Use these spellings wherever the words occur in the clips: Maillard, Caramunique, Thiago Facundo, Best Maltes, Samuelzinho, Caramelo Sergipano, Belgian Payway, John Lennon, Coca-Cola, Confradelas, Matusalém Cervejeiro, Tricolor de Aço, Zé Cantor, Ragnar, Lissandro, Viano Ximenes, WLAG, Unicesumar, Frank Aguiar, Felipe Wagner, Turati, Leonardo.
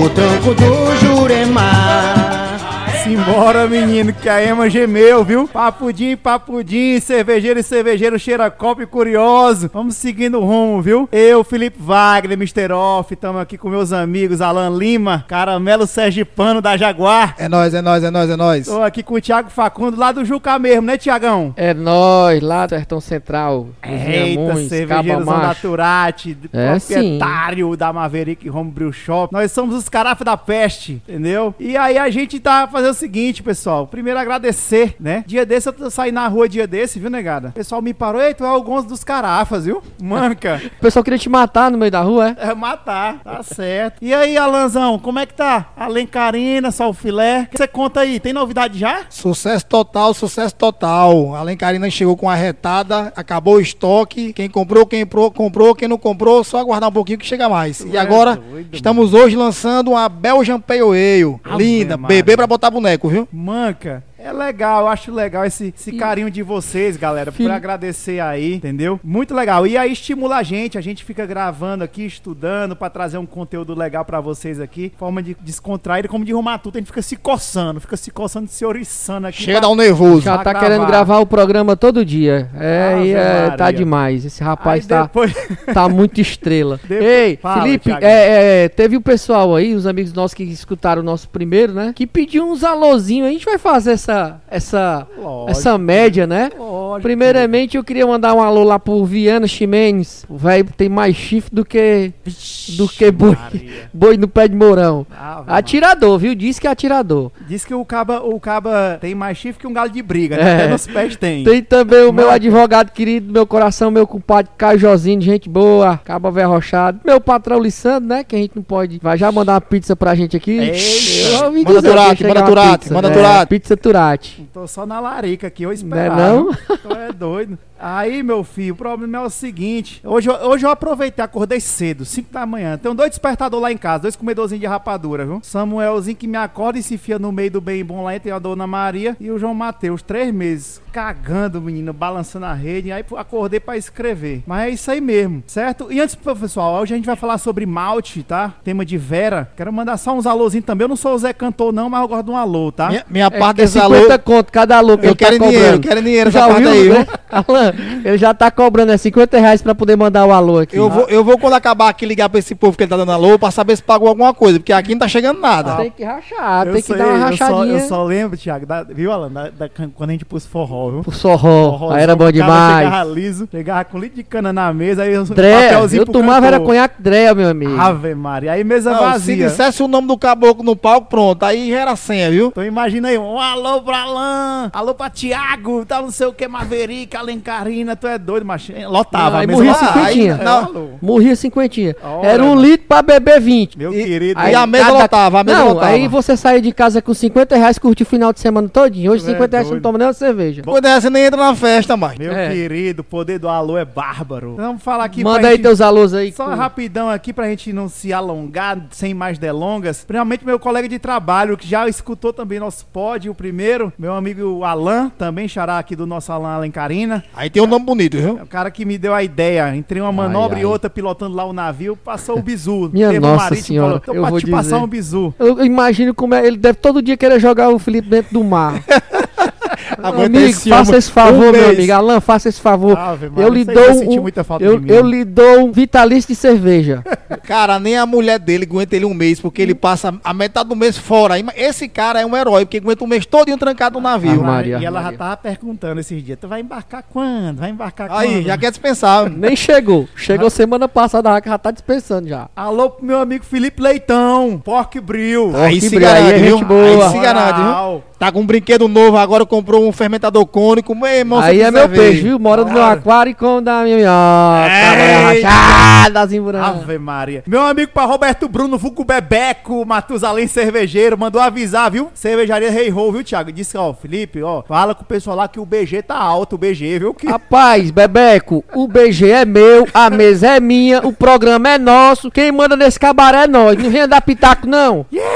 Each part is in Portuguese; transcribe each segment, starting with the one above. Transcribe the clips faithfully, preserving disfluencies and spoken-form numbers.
no tranco do Jurema. Simbora, menino, que a Ema gemeu, viu? Papudim, papudim, cervejeiro e cervejeiro, cheira copo e curioso. Vamos seguindo o rumo, viu? Eu, Felipe Wagner, mister Off, estamos aqui com meus amigos Alan Lima, Caramelo Sergipano da Jaguar. É nóis, é nóis, é nóis, é nóis. Tô aqui com o Thiago Facundo, lá do Juca mesmo, né, Tiagão? É nóis, lá do Sertão Central. Eita, cervejeiro da Turati, é, proprietário sim. da Maverick Home Brew Shop. Nós somos os carafas da peste, entendeu? E aí a gente tá fazendo o seguinte, pessoal. Primeiro, agradecer, né? Dia desse, eu saí na rua dia desse, viu, negada? O pessoal me parou. Ei, tu é alguns dos carafas, viu? Manca. O pessoal queria te matar no meio da rua, é? É, matar. Tá certo. E aí, Alanzão, como é que tá? A Lencarina, só o filé. O que você conta aí? Tem novidade já? Sucesso total, sucesso total. A Lencarina chegou com a retada, acabou o estoque. Quem comprou, quem comprou, comprou. Quem não comprou, só aguardar um pouquinho que chega mais. E agora, doido, estamos hoje lançando uma Belgian Payway. Linda. Bebê pra botar boneco, viu? Manca. É legal, eu acho legal esse, esse carinho de vocês, galera, por agradecer aí, entendeu? Muito legal. E aí estimula a gente, a gente fica gravando aqui, estudando, pra trazer um conteúdo legal pra vocês aqui, forma de descontrair, como de arrumar tudo, a gente fica se coçando, fica se coçando, se oriçando aqui. Chega a dar um nervoso. Já tá querendo gravar o programa todo dia. É, ah, e é, tá demais, esse rapaz tá, depois... tá muito estrela. Depois... Ei, fala, Felipe, é, é, teve o pessoal aí, os amigos nossos que escutaram o nosso primeiro, né, que pediu uns alôzinhos, a gente vai fazer essa Essa, essa, essa média, né? Lógico. Primeiramente, eu queria mandar um alô lá pro Viano Ximenes. O velho tem mais chifre do que, do que boi, boi no pé de mourão. Ah, atirador, viu? Diz que é atirador. Diz que o caba, o caba tem mais chifre que um galo de briga, né? É. Até nos pés tem. Tem também o Mata. Meu advogado querido, meu coração, meu compadre Caio Josinho, gente boa, caba verrochado. Meu patrão Lissandro, né? Que a gente não pode... Vai já mandar uma pizza pra gente aqui. Manda Turati, manda Turati, manda Turati. Pizza Turati. Tô só na larica aqui, eu esperava. Não é, não? É doido. Aí, meu filho, o problema é o seguinte. Hoje, hoje eu aproveitei, acordei cedo, cinco da manhã. Tenho dois despertadores lá em casa, dois comedorzinhos de rapadura, viu? Samuelzinho que me acorda e se enfia no meio do bem bom lá, entre a Dona Maria e o João Matheus. Três meses, cagando, menino, balançando a rede. Aí acordei pra escrever. Mas é isso aí mesmo, certo? E antes, pessoal, hoje a gente vai falar sobre malte, tá? Tema de Vera. Quero mandar só uns alôzinhos também. Eu não sou o Zé Cantor, não, mas eu gosto de um alô, tá? Minha, minha é parte desse alô... cinquenta conto cada alô que eu ele quero tá dinheiro, eu quero dinheiro, já ouviu, aí, né? Alan, ele já tá cobrando, é cinquenta reais pra poder mandar o alô aqui. Eu vou, eu vou quando acabar aqui, ligar pra esse povo que ele tá dando alô, pra saber se pagou alguma coisa, porque aqui não tá chegando nada. Ah, tem que rachar, eu tem sei, que dar uma rachadinha. Eu só, eu só lembro, Thiago, da, viu, Alan, da, da, quando a gente pôs forró, viu? Pôs forró, aí era bom demais. Chegava liso, chegava com litro de cana na mesa, aí eu... Dré, eu tomava era conhaque Dré, meu amigo. Ave Maria, aí mesa não, vazia. Se dissesse o nome do caboclo no palco, pronto, aí já era senha, viu? Então imagina aí, um alô pra Alan, alô pra Thiago, tá não sei o que, Maverick, Lencarina, tu é doido, machinho. Lotava. Não, aí morria cinquentinha. Ah, morria cinquentinha. Oh, era um litro pra beber vinte. Meu e, querido. Aí, e a mesa cada... lotava, a mesa não, lotava. Aí você saía de casa com cinquenta reais, curtiu o final de semana todinho. Hoje é cinquenta reais você não toma nem uma cerveja. Bom, você nem entra na festa mais. Meu é. querido, o poder do alô é bárbaro. Vamos falar aqui. Manda aí gente... teus alôs aí. Só com... rapidão aqui pra gente não se alongar, sem mais delongas. Primeiramente meu colega de trabalho, que já escutou também nosso pod, o primeiro, meu amigo Alan, também xará aqui do nosso Alan Lencarina. Aí tem um nome bonito, viu? É o cara que me deu a ideia. Entrei uma ai, manobra ai. e outra pilotando lá o navio, passou o bizu. Minha teve nossa um marido, senhora, falou, eu vou te dizer. Passar um bizu. Eu imagino como é, ele deve todo dia querer jogar o Felipe dentro do mar. Amigo, faça esse favor, um meu mês. amigo. Alan, faça esse favor. Ah, eu lhe dou um, muita falta eu, eu lhe dou um vitalício de cerveja. Cara, nem a mulher dele aguenta ele um mês, porque ele passa a metade do mês fora. Esse cara é um herói, porque aguenta o mês todinho trancado no navio. Ah, Maria, e ela Maria. já tava perguntando esses dias, tu vai embarcar quando? Vai embarcar quando? Aí, já quer dispensar. Nem chegou. Chegou semana passada, já tá dispensando já. Alô pro meu amigo Felipe Leitão, Pork Bril. Aí se garante, viu? Aí se garante, viu? Tá com um brinquedo novo, agora comprou um fermentador cônico. Meu irmão, aí é meu peixe, viu? Mora no meu aquário e come da minha minhoca. Rachadas em buraco. Ave Maria. Meu amigo pra Roberto Bruno, Vucu Bebeco, Matusalém Cervejeiro, mandou avisar, viu? Cervejaria Rei Rô, viu, Thiago? Disse, ó, Felipe, ó, fala com o pessoal lá que o B G tá alto, o B G, viu? Que... Rapaz, Bebeco, o B G é meu, a mesa é minha, o programa é nosso, quem manda nesse cabaré é nós. Não venha dar pitaco, não. Yeah!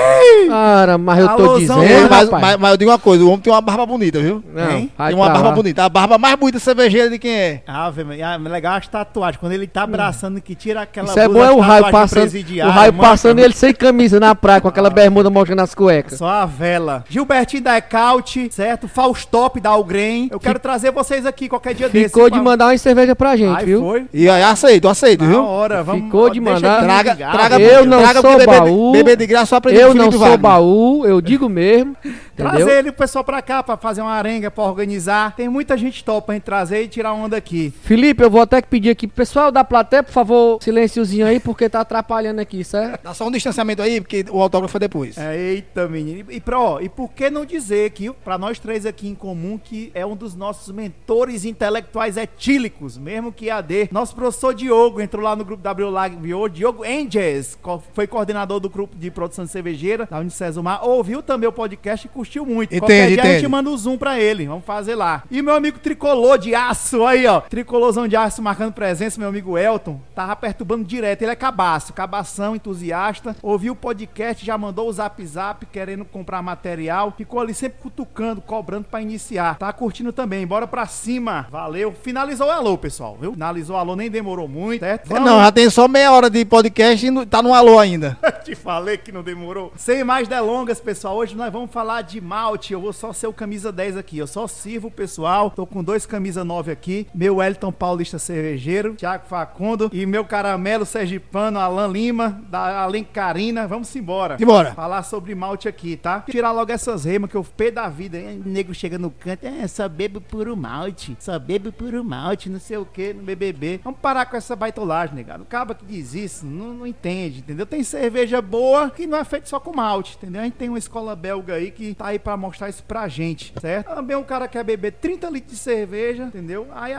Cara, mas eu tô Alôzão, dizendo, é, mas, rapaz. Mas, mas eu digo uma coisa, o homem tem uma barba bonita, viu? Não, tem uma barba lá. bonita. A barba mais bonita cervejeira de quem é. Ah, velho, legal as tatuagens. Quando ele tá abraçando, que tira aquela Isso é bom, é o raio passando, o raio mano, passando e ele sem camisa na praia, com aquela ah, bermuda mostrando as cuecas. Só a vela. Gilbertinho da Ecaute, certo? Faustop da Algren. Eu quero que... trazer vocês aqui qualquer dia Ficou desse. Ficou de pra... mandar uma cerveja pra gente, Ai, viu? Foi. E aí, aceito, aceito, na viu? Hora, vamos, Ficou de mandar. Traga, traga, eu não traga sou baú. Bebê de graça só pra Eu não sou baú, eu digo mesmo. Trazer Entendeu? ele, o pessoal, pra cá, pra fazer uma arenga, pra organizar. Tem muita gente top pra gente trazer e tirar onda aqui. Felipe, eu vou até que pedir aqui. Pessoal da plateia, por favor, silenciozinho aí, porque tá atrapalhando aqui, certo? Dá só um distanciamento aí, porque o autógrafo é depois. É, eita, menino. E, ó, e por que não dizer que, pra nós três aqui em comum, que é um dos nossos mentores intelectuais etílicos, mesmo que A D. Nosso professor Diogo entrou lá no grupo W L A G, viu? Diogo Engels, foi coordenador do grupo de produção de cervejeira da Unicesumar, ouviu também o podcast e curtiu muito. Entende, Qualquer entende. dia a gente manda um zoom pra ele. Vamos fazer lá. E meu amigo Tricolor de Aço, aí, ó. Tricolorzão de Aço marcando presença, meu amigo Elton. Tava perturbando direto. Ele é cabaço, cabação, entusiasta. Ouviu o podcast, já mandou o zap zap, querendo comprar material. Ficou ali sempre cutucando, cobrando pra iniciar. Tá curtindo também. Bora pra cima. Valeu. Finalizou o alô, pessoal, viu? Finalizou o alô, nem demorou muito, certo? Vamos. Não, já tem só meia hora de podcast e tá no alô ainda. Te falei que não demorou. Sem mais delongas, pessoal. Hoje nós vamos falar de malte. Eu vou só ser o camisa dez aqui. Eu só sirvo o pessoal. Tô com dois camisa nove aqui. Meu Elton Paulista Cervejeiro, Thiago Facundo e meu Caramelo Sergipano, Alan Lima, da Alencarina. Vamos embora. Embora. Falar sobre malte aqui, tá? Tirar logo essas remas que eu pé da vida. Hein? O nego chega no canto, é, só bebo puro malte. Só bebo puro malte, não sei o que, no B B B. Vamos parar com essa baitolagem, negado. O caba que diz isso, não, não entende, entendeu? Tem cerveja boa que não é feita só com malte, entendeu? A gente tem uma escola belga aí que tá aí pra mostrar isso pra gente, certo? Também um cara quer beber trinta litros de cerveja, entendeu? Aí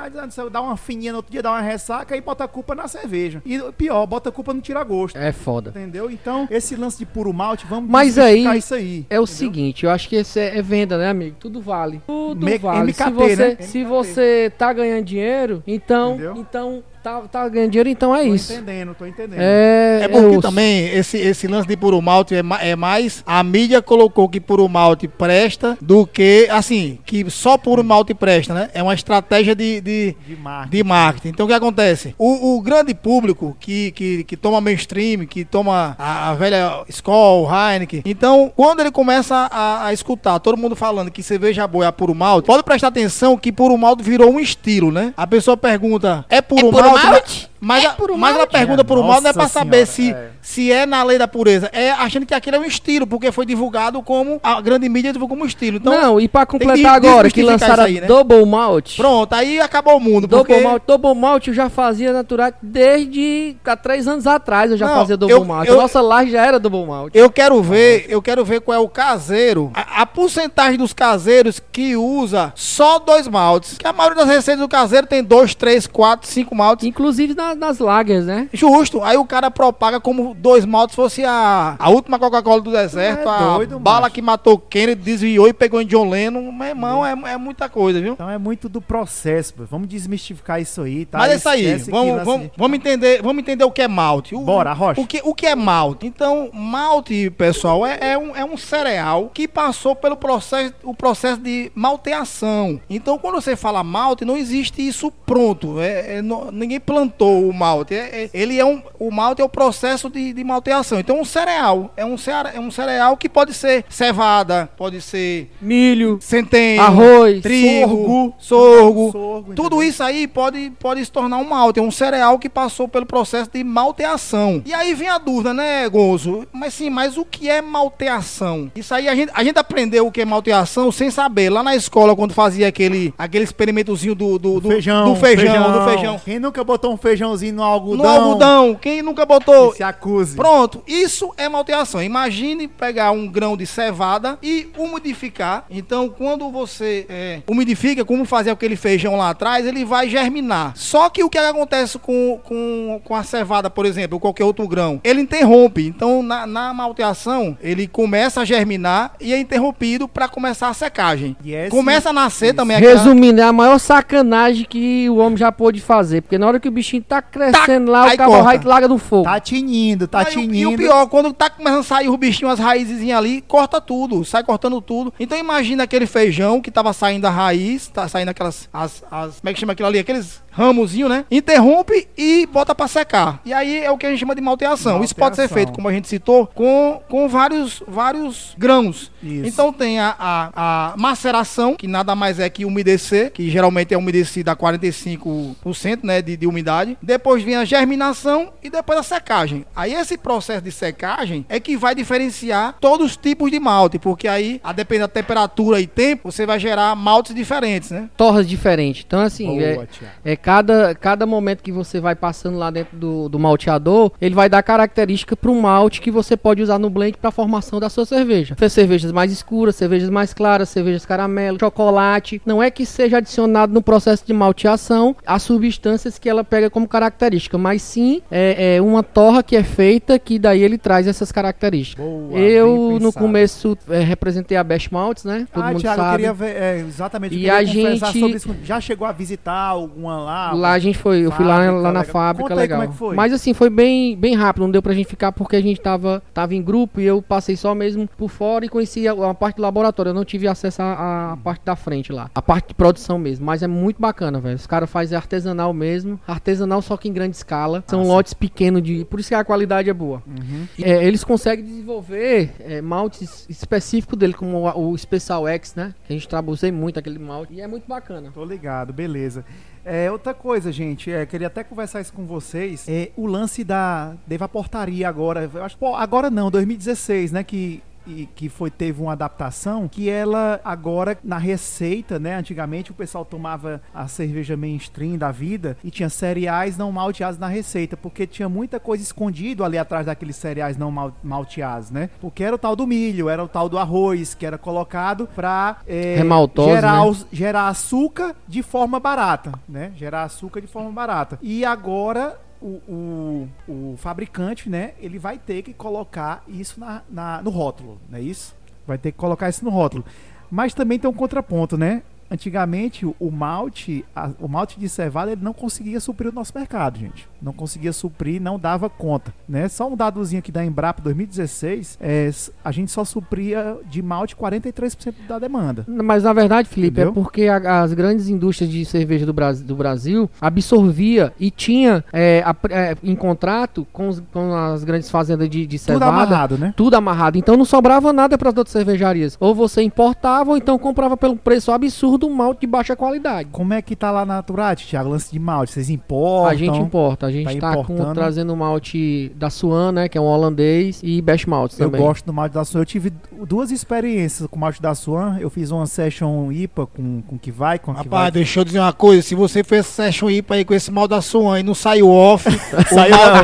dá uma fininha no outro dia, dá uma ressaca e bota a culpa na cerveja. E pior, bota a culpa no tira-gosto. É foda. Entendeu? Então, esse lance de puro malte, vamos Mas aí, isso aí. É o entendeu? seguinte, eu acho que esse é, é venda, né, amigo? Tudo vale. Tudo Me- vale. M K T, se você, né? se você tá ganhando dinheiro, então... Entendeu? então Tá, tá ganhando dinheiro, então é tô isso. Tô entendendo, tô entendendo. É, é porque também esse, esse lance de puro malte é, ma, é mais... A mídia colocou que puro malte presta do que, assim, que só puro malte presta, né? É uma estratégia de, de, de, marketing. de marketing. Então, o que acontece? O, o grande público que, que, que toma mainstream, que toma a, a velha Skoll, Heineken. Então, quando ele começa a, a escutar todo mundo falando que cerveja boa é puro malte, pode prestar atenção que puro malte virou um estilo, né? A pessoa pergunta, é puro é malte? Malte? Mas, é a, mas a pergunta por mal não é pra saber senhora, se, é. se é na lei da pureza. É achando que aquilo é um estilo, porque foi divulgado como... A grande mídia divulgou como estilo. Então, não, e pra completar de, agora, que lançaram aí, né? Double Malt. Pronto, aí acabou o mundo. Double porque... Malt Double Malt eu já fazia natural desde... Há três anos atrás eu já não, fazia Double eu, Malt. Eu, a nossa laje já era Double Malt. Eu quero ver, eu quero ver qual é o caseiro. A, a porcentagem dos caseiros que usa só dois maltes. Que a maioria das receitas do caseiro tem dois, três, quatro, cinco maltes. Inclusive na nas lagers, né? Justo. Aí o cara propaga como dois maltes fosse a, a última Coca-Cola do deserto, é doido, a bala macho. que matou Kennedy, desviou e pegou em John Lennon. Meu irmão, é. É, é muita coisa, viu? Então é muito do processo, pô. Vamos desmistificar isso aí, tá? Mas é isso aí. Vamos, vamos, vamos, entender, vamos entender o que é malte. O, Bora, Rocha. O que, o que é malte? Então, malte, pessoal, é, é, um, é um cereal que passou pelo processo, o processo de malteação. Então, quando você fala malte, não existe isso pronto. É, é, não, ninguém plantou o malte, ele é um, o malte é o processo de, de malteação, então um cereal, é um, cereal, é um cereal que pode ser cevada, pode ser milho, centeio, arroz, trigo, sorgo, sorgo, sorgo tudo isso aí pode, pode se tornar um malte, é um cereal que passou pelo processo de malteação. E aí vem a dúvida, né, Gonzo? Mas sim, mas o que é malteação? Isso aí a gente, a gente aprendeu o que é malteação sem saber, lá na escola quando fazia aquele, aquele experimentozinho do, do, do, feijão, do feijão, feijão, do feijão. Quem nunca botou um feijão no algodão. No algodão. Quem nunca botou? Que se acuse. Pronto. Isso é malteação. Imagine pegar um grão de cevada e umidificar. Então, quando você é, umidifica, como fazia aquele feijão lá atrás, ele vai germinar. Só que o que acontece com, com, com a cevada, por exemplo, ou qualquer outro grão, ele interrompe. Então, na, na malteação, ele começa a germinar e é interrompido para começar a secagem. Yes, começa yes, a nascer yes. também. Resumindo, é a maior sacanagem que o homem já pôde fazer, porque não na hora que o bichinho tá crescendo tá, lá, o carboidrato larga do fogo. Tá tinindo, tá aí, tinindo. E o pior, quando tá começando a sair o bichinho, as raizinhas ali, corta tudo, sai cortando tudo. Então imagina aquele feijão que tava saindo a raiz, tá saindo aquelas, as, as, como é que chama aquilo ali? Aqueles ramozinho, né? Interrompe e bota pra secar. E aí é o que a gente chama de malteação. malteação. Isso pode ser feito, como a gente citou, com, com vários, vários grãos. Isso. Então tem a, a, a maceração, que nada mais é que umedecer, que geralmente é umedecida a quarenta e cinco por cento, né, de, de umidade. Depois vem a germinação e depois a secagem. Aí esse processo de secagem é que vai diferenciar todos os tipos de malte, porque aí, a depender da temperatura e tempo, você vai gerar maltes diferentes, né? Torras diferentes. Então, assim, boa, é, é Cada, cada momento que você vai passando lá dentro do, do malteador, ele vai dar característica para o malte que você pode usar no blend para a formação da sua cerveja. Cervejas mais escuras, cervejas mais claras, cervejas caramelo, chocolate. Não é que seja adicionado no processo de malteação as substâncias que ela pega como característica, mas sim é, é uma torra que é feita que daí ele traz essas características. Boa, eu, no começo, é, representei a Best Maltes, né? Todo ah, mundo Thiago, sabe. Eu queria ver, é, exatamente, eu e queria a gente sobre isso. Já chegou a visitar alguma lá? Ah, lá a gente foi, eu fui fábrica, lá, lá na legal. fábrica, Conta legal. Como é que foi? Mas assim, foi bem, bem rápido, não deu pra gente ficar porque a gente tava, tava em grupo e eu passei só mesmo por fora e conheci a, a parte do laboratório, eu não tive acesso à parte da frente lá, a parte de produção mesmo, mas é muito bacana, velho, os caras fazem artesanal mesmo, artesanal só que em grande escala, são Nossa. lotes pequenos, de, por isso que a qualidade é boa. Uhum. É, eles conseguem desenvolver é, maltes específicos dele, como o, o Special X, né, que a gente trabalhou muito aquele malte e é muito bacana. Tô ligado, beleza. É, outra coisa, gente, é, queria até conversar isso com vocês, é o lance da, da evaportaria agora, eu acho, pô, agora não, dois mil e dezesseis, né, que... E que foi, teve uma adaptação que ela agora na receita, né? Antigamente o pessoal tomava a cerveja mainstream da vida e tinha cereais não malteados na receita, porque tinha muita coisa escondida ali atrás daqueles cereais não malteados, né? Porque era o tal do milho, era o tal do arroz que era colocado pra é, Remaltose, gerar, né? gerar açúcar de forma barata, né? Gerar açúcar de forma barata. E agora... O, o, o fabricante, né, ele vai ter que colocar isso na, na, no rótulo, não é isso? Vai ter que colocar isso no rótulo. Mas também tem um contraponto, né? Antigamente, o malte, a, o malte de cevada, ele não conseguia suprir o nosso mercado, gente. Não conseguia suprir, não dava conta, né? Só um dadozinho aqui da Embrapa dois mil e dezesseis, é, a gente só supria de malte quarenta e três por cento da demanda. Mas na verdade, Felipe, entendeu? É porque a, as grandes indústrias de cerveja do, Bra- do Brasil absorvia e tinha é, a, é, em contrato com, os, com as grandes fazendas de, de cevada. Tudo amarrado, né? Tudo amarrado. Então não sobrava nada para as outras cervejarias. Ou você importava, ou então comprava pelo preço absurdo do malte de baixa qualidade. Como é que tá lá na Turati, Thiago? Lance de malte, vocês importam? A gente importa, a gente tá, tá com, trazendo malte da Swaen, né, que é um holandês, e Best Maltes também. Eu gosto do malte da Swaen, eu tive duas experiências com o malte da Swaen, eu fiz uma session I P A com o que vai, com o que vai. Rapaz, deixa eu dizer uma coisa, se você fez session I P A aí com esse malte da Swaen e não saiu off,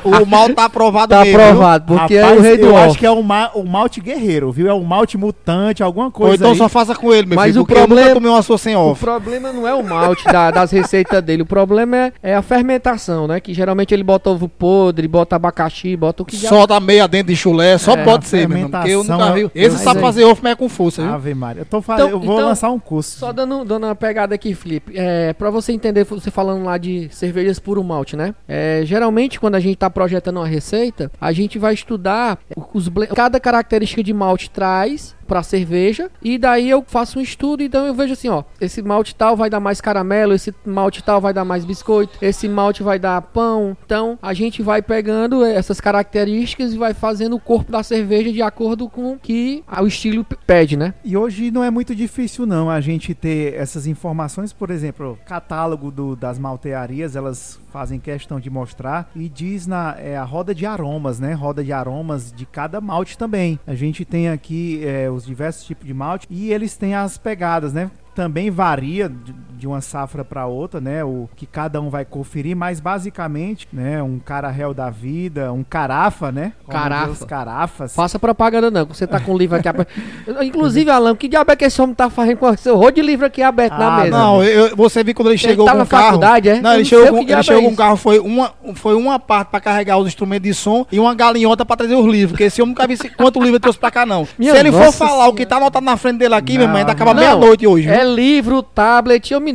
o malte tá aprovado tá mesmo. Tá aprovado, porque rapaz, é o rei do eu off. Acho que é o ma- malte guerreiro, viu? É um malte mutante, alguma coisa. Ou então aí. Só faça com ele, meu Mas filho, o problema... eu nunca tomei uma sem off. O problema não é o malte da, das receitas dele, o problema é, é a fermentação, né? Que geralmente ele bota ovo podre, bota abacaxi, bota o que... Solta meia dentro de chulé, só é, pode ser, mesmo, porque eu nunca vi. Esse sabe aí. Fazer ovo, mas é com força, viu? Ave Maria. Eu, tô falando, então, eu vou então, lançar um curso. Só dando, dando uma pegada aqui, Felipe, é, pra você entender, você falando lá de cervejas puro malte, né? É, geralmente, quando a gente tá projetando uma receita, a gente vai estudar os blend, cada característica de malte traz... pra cerveja, e daí eu faço um estudo, então eu vejo assim, ó, esse malte tal vai dar mais caramelo, esse malte tal vai dar mais biscoito, esse malte vai dar pão, então a gente vai pegando essas características e vai fazendo o corpo da cerveja de acordo com o que o estilo pede, né? E hoje não é muito difícil não a gente ter essas informações, por exemplo, catálogo do, das maltearias, elas fazem questão de mostrar e diz na é, a roda de aromas, né? Roda de aromas de cada malte também. A gente tem aqui é, os diversos tipos de malte e eles têm as pegadas, né? Também varia de uma safra para outra, né? O que cada um vai conferir, mas basicamente, né? Um Carahel da vida, um carafa, né? Como carafa. Deus, carafas. Faça propaganda não, você tá com o livro aqui aberto. Inclusive, Alan, que diabo é que esse homem tá fazendo com o seu rolo de livro aqui aberto ah, na mesa? Não, eu, você viu quando ele chegou ele tá com um carro. É? Não, ele chegou com, ele chegou é com um carro, foi uma, foi uma parte para carregar os instrumentos de som e uma galinhota para trazer os livros, porque esse homem nunca vi quanto livro ele trouxe para cá não. Meu Se ele for falar senhora. o que tá anotado na frente dele aqui, não, minha mãe, ainda acaba meia-noite hoje. É livro, tablet, eu me...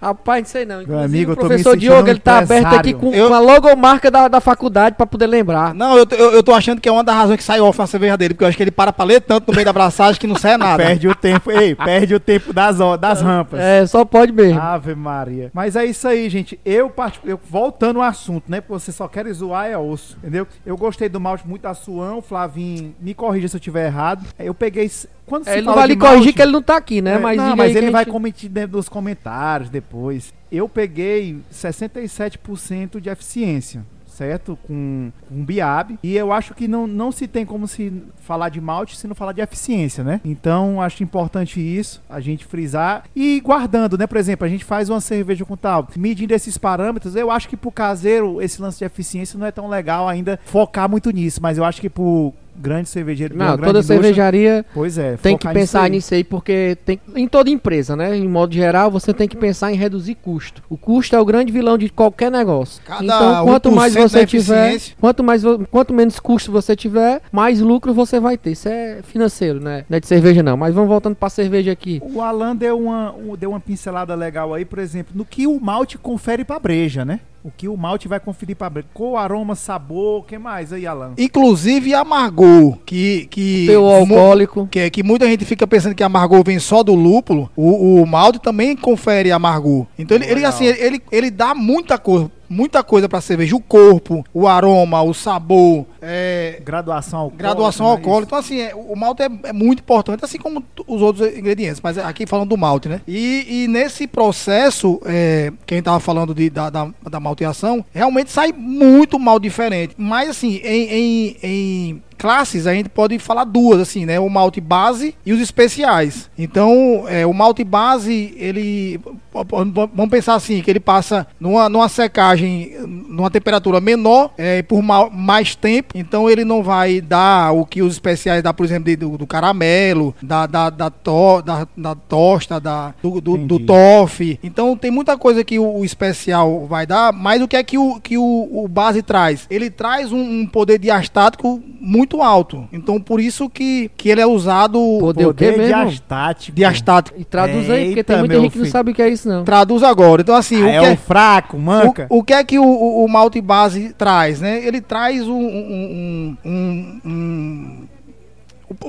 Rapaz, não sei não. Inclusive, meu amigo, o professor Diogo, ele tá aberto aqui com, eu... com a logomarca da, da faculdade pra poder lembrar. Não, eu, eu, eu tô achando que é uma das razões que sai off na cerveja dele, porque eu acho que ele para pra ler tanto no meio da abraçagem que não sai nada. Perde o tempo, ei, perde o tempo das, das rampas. É, só pode mesmo. Ave Maria. Mas é isso aí, gente. Eu, eu voltando ao assunto, né? Porque você só quer zoar, é osso, entendeu? Eu gostei do malte muito açuão, Flavinho, me corrija se eu tiver errado. Eu peguei... Quando é, ele não vai lhe corrigir malte, que ele não tá aqui, né? É, mas não, mas ele gente... vai comentar dentro dos comentários depois. Eu peguei sessenta e sete por cento de eficiência, certo? Com, com B I A B. E eu acho que não, não se tem como se falar de malte se não falar de eficiência, né? Então, acho importante isso, a gente frisar. E guardando, né? Por exemplo, a gente faz uma cerveja com tal, medindo esses parâmetros, eu acho que pro caseiro esse lance de eficiência não é tão legal ainda focar muito nisso. Mas eu acho que pro... grande cervejeiro, não, grande toda indústria, cervejaria pois é, tem que pensar nisso aí, nisso aí porque tem, em toda empresa, né, em modo geral você tem que pensar em reduzir custo. O custo é o grande vilão de qualquer negócio. Cada então quanto mais você tiver, quanto, mais, quanto menos custo você tiver, mais lucro você vai ter. Isso é financeiro, né? Não é de cerveja não, mas vamos voltando pra cerveja aqui. O Alan deu uma, deu uma pincelada legal aí, por exemplo, no que o malte confere pra breja, né? O que o malte vai conferir pra breja? Cor, aroma, sabor, o que mais aí, Alan? Inclusive amargor, que... que teu alcoólico. Mu- que, que muita gente fica pensando que amargor vem só do lúpulo. O, o malte também confere amargor. Então ele, ele assim, ele, ele dá muita cor. Muita coisa pra cerveja, o corpo, o aroma, o sabor, é... graduação alcoólica. Graduação alcoólica. É, então, assim, é, o malte é, é muito importante, assim como t- os outros ingredientes, mas aqui falando do malte, né? E, e nesse processo, é, quem tava falando de, da, da, da malteação, realmente sai muito malte diferente. Mas, assim, em... em, em classes, a gente pode falar duas, assim, né? O malte base e os especiais. Então, é, o malte base, ele... Vamos pensar assim, que ele passa numa, numa secagem, numa temperatura menor, é, por ma- mais tempo. Então, ele não vai dar o que os especiais dão, por exemplo, de, do, do caramelo, da, da, da, to, da, da tosta, da, do, do, do toffee. Então, tem muita coisa que o, o especial vai dar, mas o que é que o, que o, o base traz? Ele traz um, um poder diastático muito muito alto. Então, por isso que, que ele é usado... Poder, poder o quê diastático. Diastático. E traduz aí, porque tem muita gente que não sabe o que é isso, não. Traduz agora. Então, assim... Ah, o é, que é o fraco, manca. O, o que é que o, o, o malte base traz, né? Ele traz um... um, um, um, um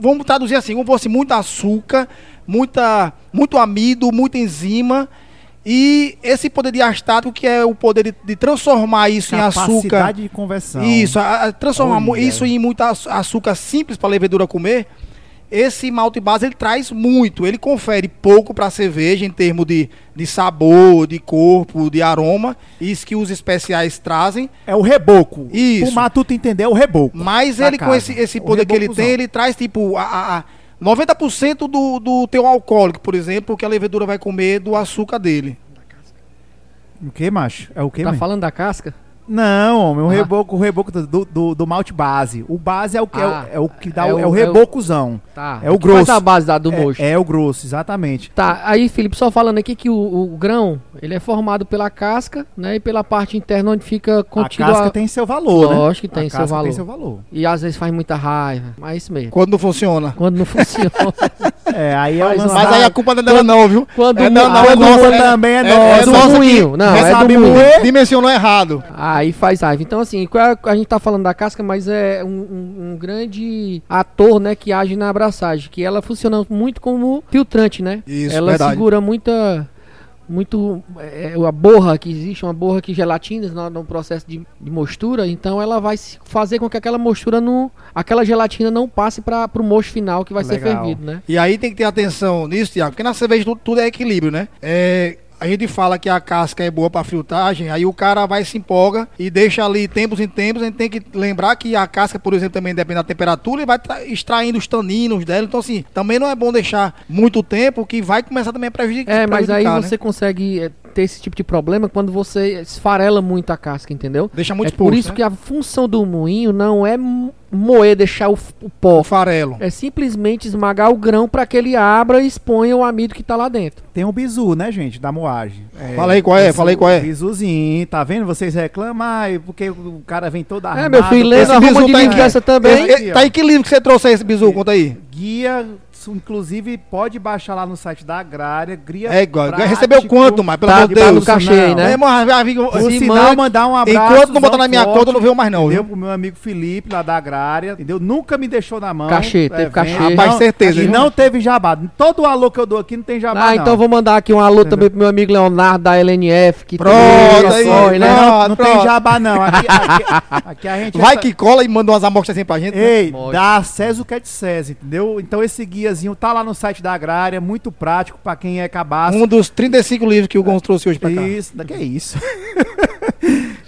vamos traduzir assim, como fosse muito açúcar, muita, muito amido, muita enzima... E esse poder diastático, que é o poder de, de transformar isso capacidade em açúcar... Capacidade de conversão. Isso, a, a transformar oh, isso é. em muito açúcar simples para a levedura comer. Esse malte base, ele traz muito. Ele confere pouco para a cerveja em termos de, de sabor, de corpo, de aroma. Isso que os especiais trazem. É o reboco. Isso. O Matuto entender é o reboco. Mas ele casa. com esse, esse poder que ele tem, ele traz tipo... a, a, a noventa por cento do, do teu alcoólico, por exemplo, que a levedura vai comer do açúcar dele. O que, macho? É o que, Tá mãe? falando da casca? Não, homem, o ah. reboco, o reboco do, do, do malte base. O base é o que, ah, é, é o que dá, é o, é o rebocozão. É o, tá. é o grosso. Mas a base da do mocho. É, é o grosso, exatamente. Tá, aí, Felipe, só falando aqui que o, o grão, ele é formado pela casca, né, e pela parte interna onde fica contido. A casca a... tem seu valor, né? Lógico que tem seu valor. tem seu valor. E às vezes faz muita raiva, mas é isso mesmo. Quando não funciona. Quando não funciona. É, aí é mas, mas aí a culpa não é dela não, viu? Quando é, não, não, é nossa, também é, é nossa. É do moinho. Não, é do moinho. Dimensionou errado. Aí faz raiva. Então, assim, a gente tá falando da casca, mas é um, um, um grande ator, né, que age na abraçagem, que ela funciona muito como filtrante, né? Isso, ela verdade. segura muita... muito é, a borra que existe, uma borra que gelatina no, no processo de, de mostura, então ela vai fazer com que aquela mostura não, aquela gelatina não passe para o mosto final que vai Legal. ser fervido, né? E aí tem que ter atenção nisso, Thiago, porque na cerveja tudo, tudo é equilíbrio, né? É... A gente fala que a casca é boa para filtragem, aí o cara vai se empolga e deixa ali tempos em tempos. A gente tem que lembrar que a casca, por exemplo, também depende da temperatura e vai tra- extraindo os taninos dela. Então, assim, também não é bom deixar muito tempo, que vai começar também a prejudicar. É, mas prejudicar, aí né? você consegue é, ter esse tipo de problema quando você esfarela muito a casca, entendeu? Deixa muito é pouco. Por isso né? que a função do moinho não é moer, deixar o, o pó. O farelo. É simplesmente esmagar o grão para que ele abra e exponha o amido que tá lá dentro. Tem um bizu, né, gente, da moagem. É, fala aí qual é, bizu, fala aí qual é. Bizuzinho, tá vendo? Vocês reclamam, ai, porque o cara vem toda armado. É, meu filho, lendo a Roma de Vingança também. Tá em que livro que você trouxe esse bizu? Conta aí. Guia inclusive pode baixar lá no site da Agrária. Gria é igual, prático, recebeu quanto, mas pelo tá, meu Deus, tá cachê, aí, né? É, mas, amigo, o sinal mandar um abraço. Enquanto não botar na minha forte, conta, não veio mais não. Deu pro meu amigo Felipe lá da Agrária, entendeu? Nunca me deixou na mão. Cachê, teve é, cachê. Rapaz, certeza. E não, não teve jabá. Todo o alô que eu dou aqui não tem jabá. Ah, não. Então vou mandar aqui um alô, entendeu, também pro meu amigo Leonardo da L N F, que pronto, aí, corre, né? Não, não tem jabá não. Aqui, aqui, aqui a gente vai essa... que cola e manda umas amostras assim pra gente. Ei, né? Dá César o que é de César, entendeu? Então esse guiazinho tá lá no site da Agrária, muito prático pra quem é cabaço. Um dos trinta e cinco livros que o Gonçalo trouxe hoje pra cá. Isso, que é isso.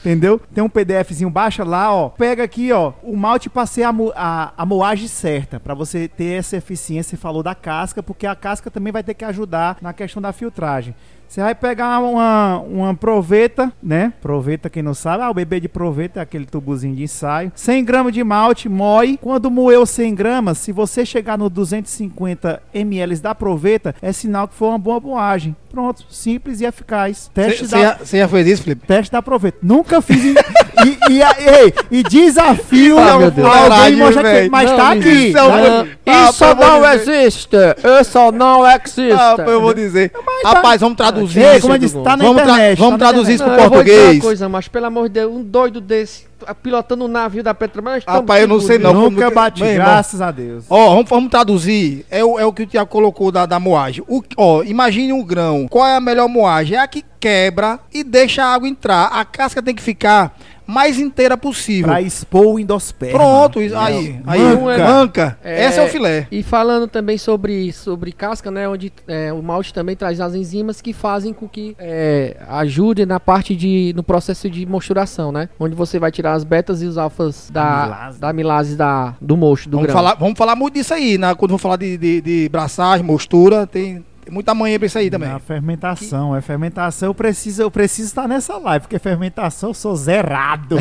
Entendeu? Tem um PDFzinho, baixa lá, ó. Pega aqui, ó, o malte pra ser a, mo- a, a moagem certa, pra você ter essa eficiência, você falou da casca, porque a casca também vai ter que ajudar na questão da filtragem. Você vai pegar uma, uma proveta, né? Proveta, quem não sabe, ah, o bebê de proveta é aquele tubozinho de ensaio. cem gramas de malte, moe. Quando moeu cem gramas, se você chegar no duzentos e cinquenta mililitros da proveta, é sinal que foi uma boa moagem. Pronto, simples e eficaz. Teste cê, da... Você já fez isso, Felipe? Teste da proveta. Nunca fiz. Em... e, e, e, e desafio ah, meu Deus. Alguém mostrar que... Mas não, tá aqui. Não, não, ah, isso ah, não existe. Isso não existe. Ah, eu vou dizer. Mas, rapaz, vamos traduzir. É, como eu disse, tá na vamos internet, tra- vamos tá traduzir internet. Isso pro não, português. Eu vou dizer uma coisa, mas pelo amor de Deus, um doido desse pilotando um navio da Petrobras. Rapaz, eu não sei não. Nunca bati, graças a Deus. Ó, vamos, vamos traduzir. É o, é o que o Thiago colocou da, da moagem. O, ó, imagine um grão. Qual é a melhor moagem? É a que quebra e deixa a água entrar. A casca tem que ficar mais inteira possível. Pra expor o endosperma. Pronto, aí, aí, aí manca. manca. É, esse é o filé. E falando também sobre, sobre casca, né, onde é, o malte também traz as enzimas que fazem com que é, ajude na parte de, no processo de mosturação, né, onde você vai tirar as betas e os alfas da milase da, milase da do mosto, do vamos grão. Falar, vamos falar muito disso aí, né, quando vamos falar de, de, de braçagem, mostura, tem... Muita manhã pra isso aí também. A fermentação, que... é fermentação. Eu preciso, eu preciso estar nessa live, porque fermentação eu sou zerado.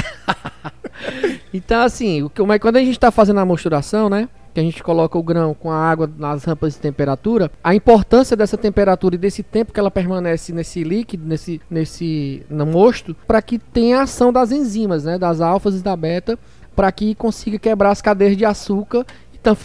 Então, assim, o que, mas quando a gente tá fazendo a misturação, né? Que a gente coloca o grão com a água nas rampas de temperatura, a importância dessa temperatura e desse tempo que ela permanece nesse líquido, nesse, nesse no mosto, para que tenha ação das enzimas, né? Das alfas e da beta, para que consiga quebrar as cadeias de açúcar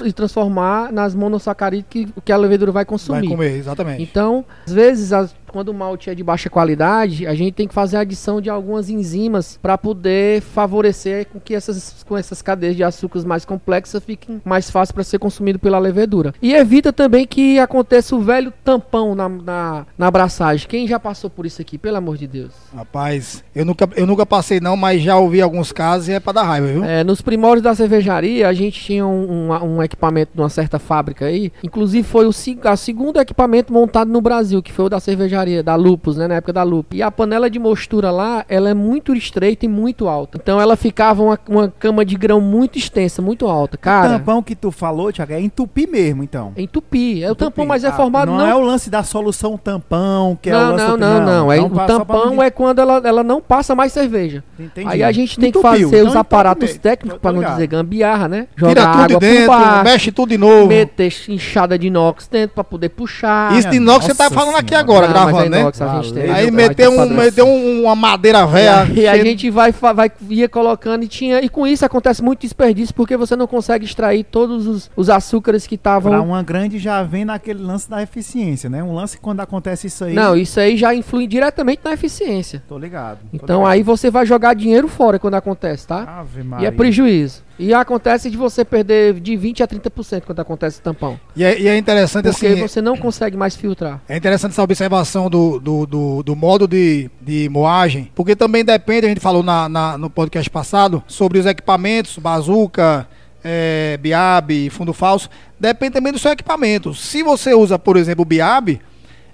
e transformar nas monossacarídeos que, que a levedura vai consumir. Vai comer, exatamente. Então, às vezes, as, quando o malte é de baixa qualidade, a gente tem que fazer a adição de algumas enzimas para poder favorecer com que essas, com essas cadeias de açúcares mais complexas fiquem mais fáceis para ser consumido pela levedura. E evita também que aconteça o velho tampão na, na, na abraçagem. Quem já passou por isso aqui, pelo amor de Deus? Rapaz, eu nunca, eu nunca passei não, mas já ouvi alguns casos e é para dar raiva, viu? É, nos primórdios da cervejaria, a gente tinha um, um um equipamento de uma certa fábrica aí, inclusive foi o a segundo equipamento montado no Brasil, que foi o da cervejaria, da Lupus, né, na época da Lupus. E a panela de mostura lá, ela é muito estreita e muito alta. Então ela ficava uma, uma cama de grão muito extensa, muito alta, cara. O tampão que tu falou, Thiago, é entupir mesmo, então? É entupir. É o entupir, tampão, mas é formado... Não, não é o lance da solução tampão, que é não, o lance... Não, não, não, não. É, não o tampão é quando ela, ela não passa mais cerveja. Entendi. Aí a gente tem entupiu, que fazer então os aparatos mesmo técnicos, pra não dizer gambiarra, né? Jogar tira água dentro, por baixo, mexe tudo de novo. Meter inchada de inox dentro pra poder puxar. Isso de inox você tá falando senhora aqui agora, não, gravando, né? Inox, a gente tem, aí meteu um, mete um, uma madeira velha. E, e a gente vai, vai, ia colocando e tinha... E com isso acontece muito desperdício, porque você não consegue extrair todos os, os açúcares que estavam... Pra uma grande já vem naquele lance da eficiência, né? Um lance quando acontece isso aí... Não, isso aí já influi diretamente na eficiência. Tô ligado. Tô então ligado. Aí você vai jogar dinheiro fora quando acontece, tá? Ave Maria. E é prejuízo. E acontece de você perder de vinte a trinta por cento quando acontece o tampão. E é, e é interessante porque assim... Porque você não consegue mais filtrar. É interessante essa observação do, do, do, do modo de, de moagem, porque também depende, a gente falou na, na, no podcast passado, sobre os equipamentos, bazuca, é, biabe, fundo falso, depende também do seu equipamento. Se você usa, por exemplo, o biabe,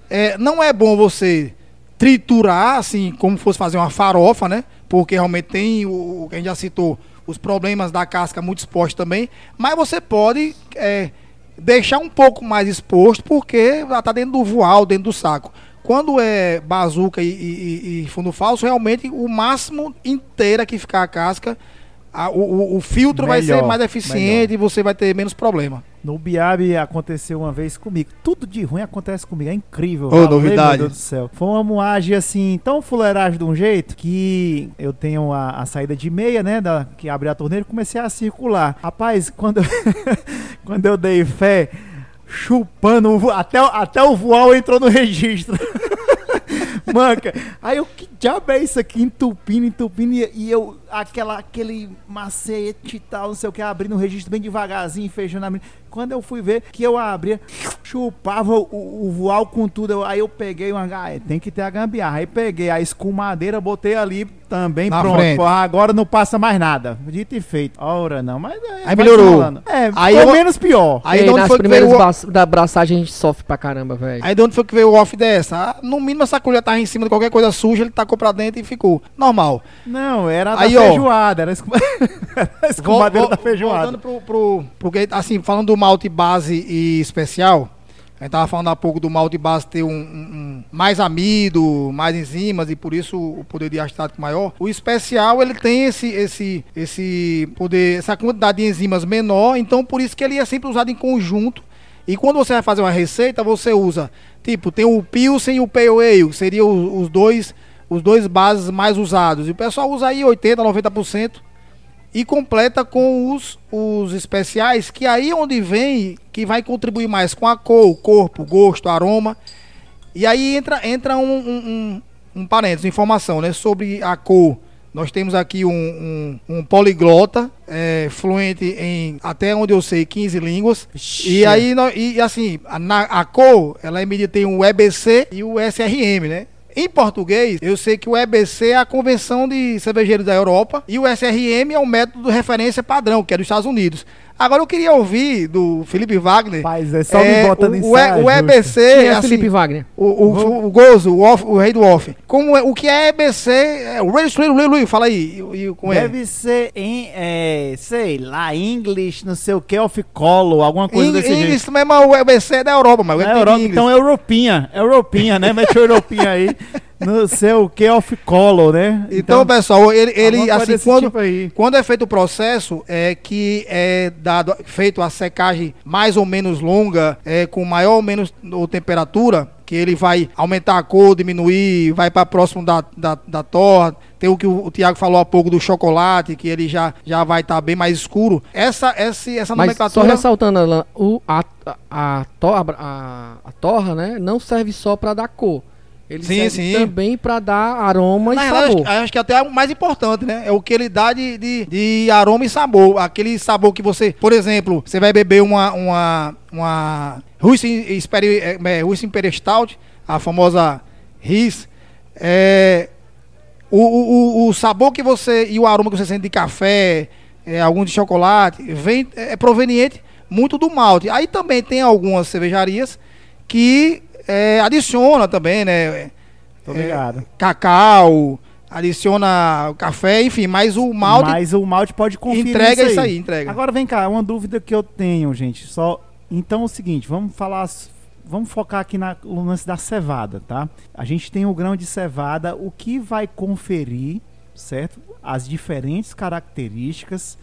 é, não é bom você triturar, assim, como fosse fazer uma farofa, né? Porque realmente tem o, o que a gente já citou, os problemas da casca muito expostos também, mas você pode é, deixar um pouco mais exposto porque está dentro do voal, dentro do saco. Quando é bazuca e, e, e fundo falso, realmente o máximo inteira que ficar a casca, a, o, o filtro melhor, vai ser mais eficiente melhor. E você vai ter menos problema. No Biabe aconteceu uma vez comigo. Tudo de ruim acontece comigo, é incrível. Oh, novidade. Meu Deus do céu. Foi uma moagem assim, tão fuleiragem de um jeito, que eu tenho a, a saída de meia, né, da, que abre a torneira e comecei a circular. Rapaz, quando, quando eu dei fé, chupando, até, até o voal entrou no registro. Manca. Aí o que diabo é isso aqui? Entupindo, entupindo. E, e eu, aquela, aquele macete e tal, não sei o que, abrindo o registro bem devagarzinho, fechando a mina. Quando eu fui ver que eu abria, chupava o, o voal com tudo. Aí eu peguei uma. Ah, tem que ter a gambiarra. Aí peguei a escumadeira, botei ali também, na pronto. Frente. Agora não passa mais nada. Dito e feito. Ora, não, mas. Aí, aí melhorou. Falando. É, aí ficou eu... menos pior. Aí, aí, aí nas primeiras o... da abraçagem a gente sofre pra caramba, velho. Aí de onde foi que veio o off dessa? Ah, no mínimo essa colher tava em cima de qualquer coisa suja, ele tacou pra dentro e ficou. Normal. Não, era aí, da ó, feijoada. Era escum... a escumadeira da feijoada. Pro, pro, pro, assim, falando do malte base e especial, a gente estava falando há pouco do malte base ter um, um, um mais amido, mais enzimas e por isso o poder de acetático maior. O especial ele tem esse, esse, esse poder, essa quantidade de enzimas menor, então por isso que ele é sempre usado em conjunto. E quando você vai fazer uma receita, você usa, tipo, tem o Pilsen e o Pale Ale, que seriam os, os dois, os dois bases mais usados. E o pessoal usa aí oitenta, noventa por cento. E completa com os, os especiais, que aí onde vem, que vai contribuir mais com a cor, o corpo, o gosto, o aroma. E aí entra, entra um, um, um, um parênteses, informação, né? Sobre a cor. Nós temos aqui um, um, um poliglota, é, fluente em, até onde eu sei, quinze línguas. Ixi. E aí, e assim, na, a cor, ela é medida, tem o E B C e o S R M, né? Em português, eu sei que o E B C é a Convenção de Cervejeiros da Europa e o S R M é o método de referência padrão, que é dos Estados Unidos. Agora eu queria ouvir do Felipe Wagner. Rapaz, é só é, me botando em cima. O E B C. Quem é assim, Felipe Wagner? O, o, o, o Gozo, o, off, o rei do off. Como é, o que é E B C? É, o Luiz, fala aí. E, como é? Deve ser em, é, sei lá, English, não sei o que, off color, alguma coisa in, desse in, jeito. English também, mas o E B C é da Europa, mas é Europa, então é Europinha. Europinha, né? Mete o Europinha aí. Não sei o que, off color, né? Então, então pessoal, ele, ele assim, quando, tipo quando é feito o processo, é que é dado, feito a secagem mais ou menos longa, é, com maior ou menos temperatura, que ele vai aumentar a cor, diminuir, vai para próximo da, da, da torta. Tem o que o, o Thiago falou há pouco do chocolate, que ele já, já vai estar tá bem mais escuro. Essa, essa, essa mas nomenclatura... Mas só ressaltando, Alan, o, a, a, a, a torra, né, não serve só para dar cor. Ele sim, serve sim. também para dar aroma na e verdade, sabor. Acho, acho que até é o mais importante, né? É o que ele dá de, de, de aroma e sabor. Aquele sabor que você... Por exemplo, você vai beber uma... uma, uma Ruiz Imperial Stout, a famosa Riz. É, o, o, o sabor que você... E o aroma que você sente de café, é, algum de chocolate, vem, é proveniente muito do malte. Aí também tem algumas cervejarias que... É, adiciona também, né? Obrigado. É, cacau, adiciona café, enfim, mas o malte. Mas o malte pode conferir. Entrega isso aí. isso aí, entrega. Agora vem cá, uma dúvida que eu tenho, gente. Só. Então é o seguinte, vamos falar. Vamos focar aqui na, no lance da cevada, tá? A gente tem o grão de cevada, o que vai conferir, certo? As diferentes características.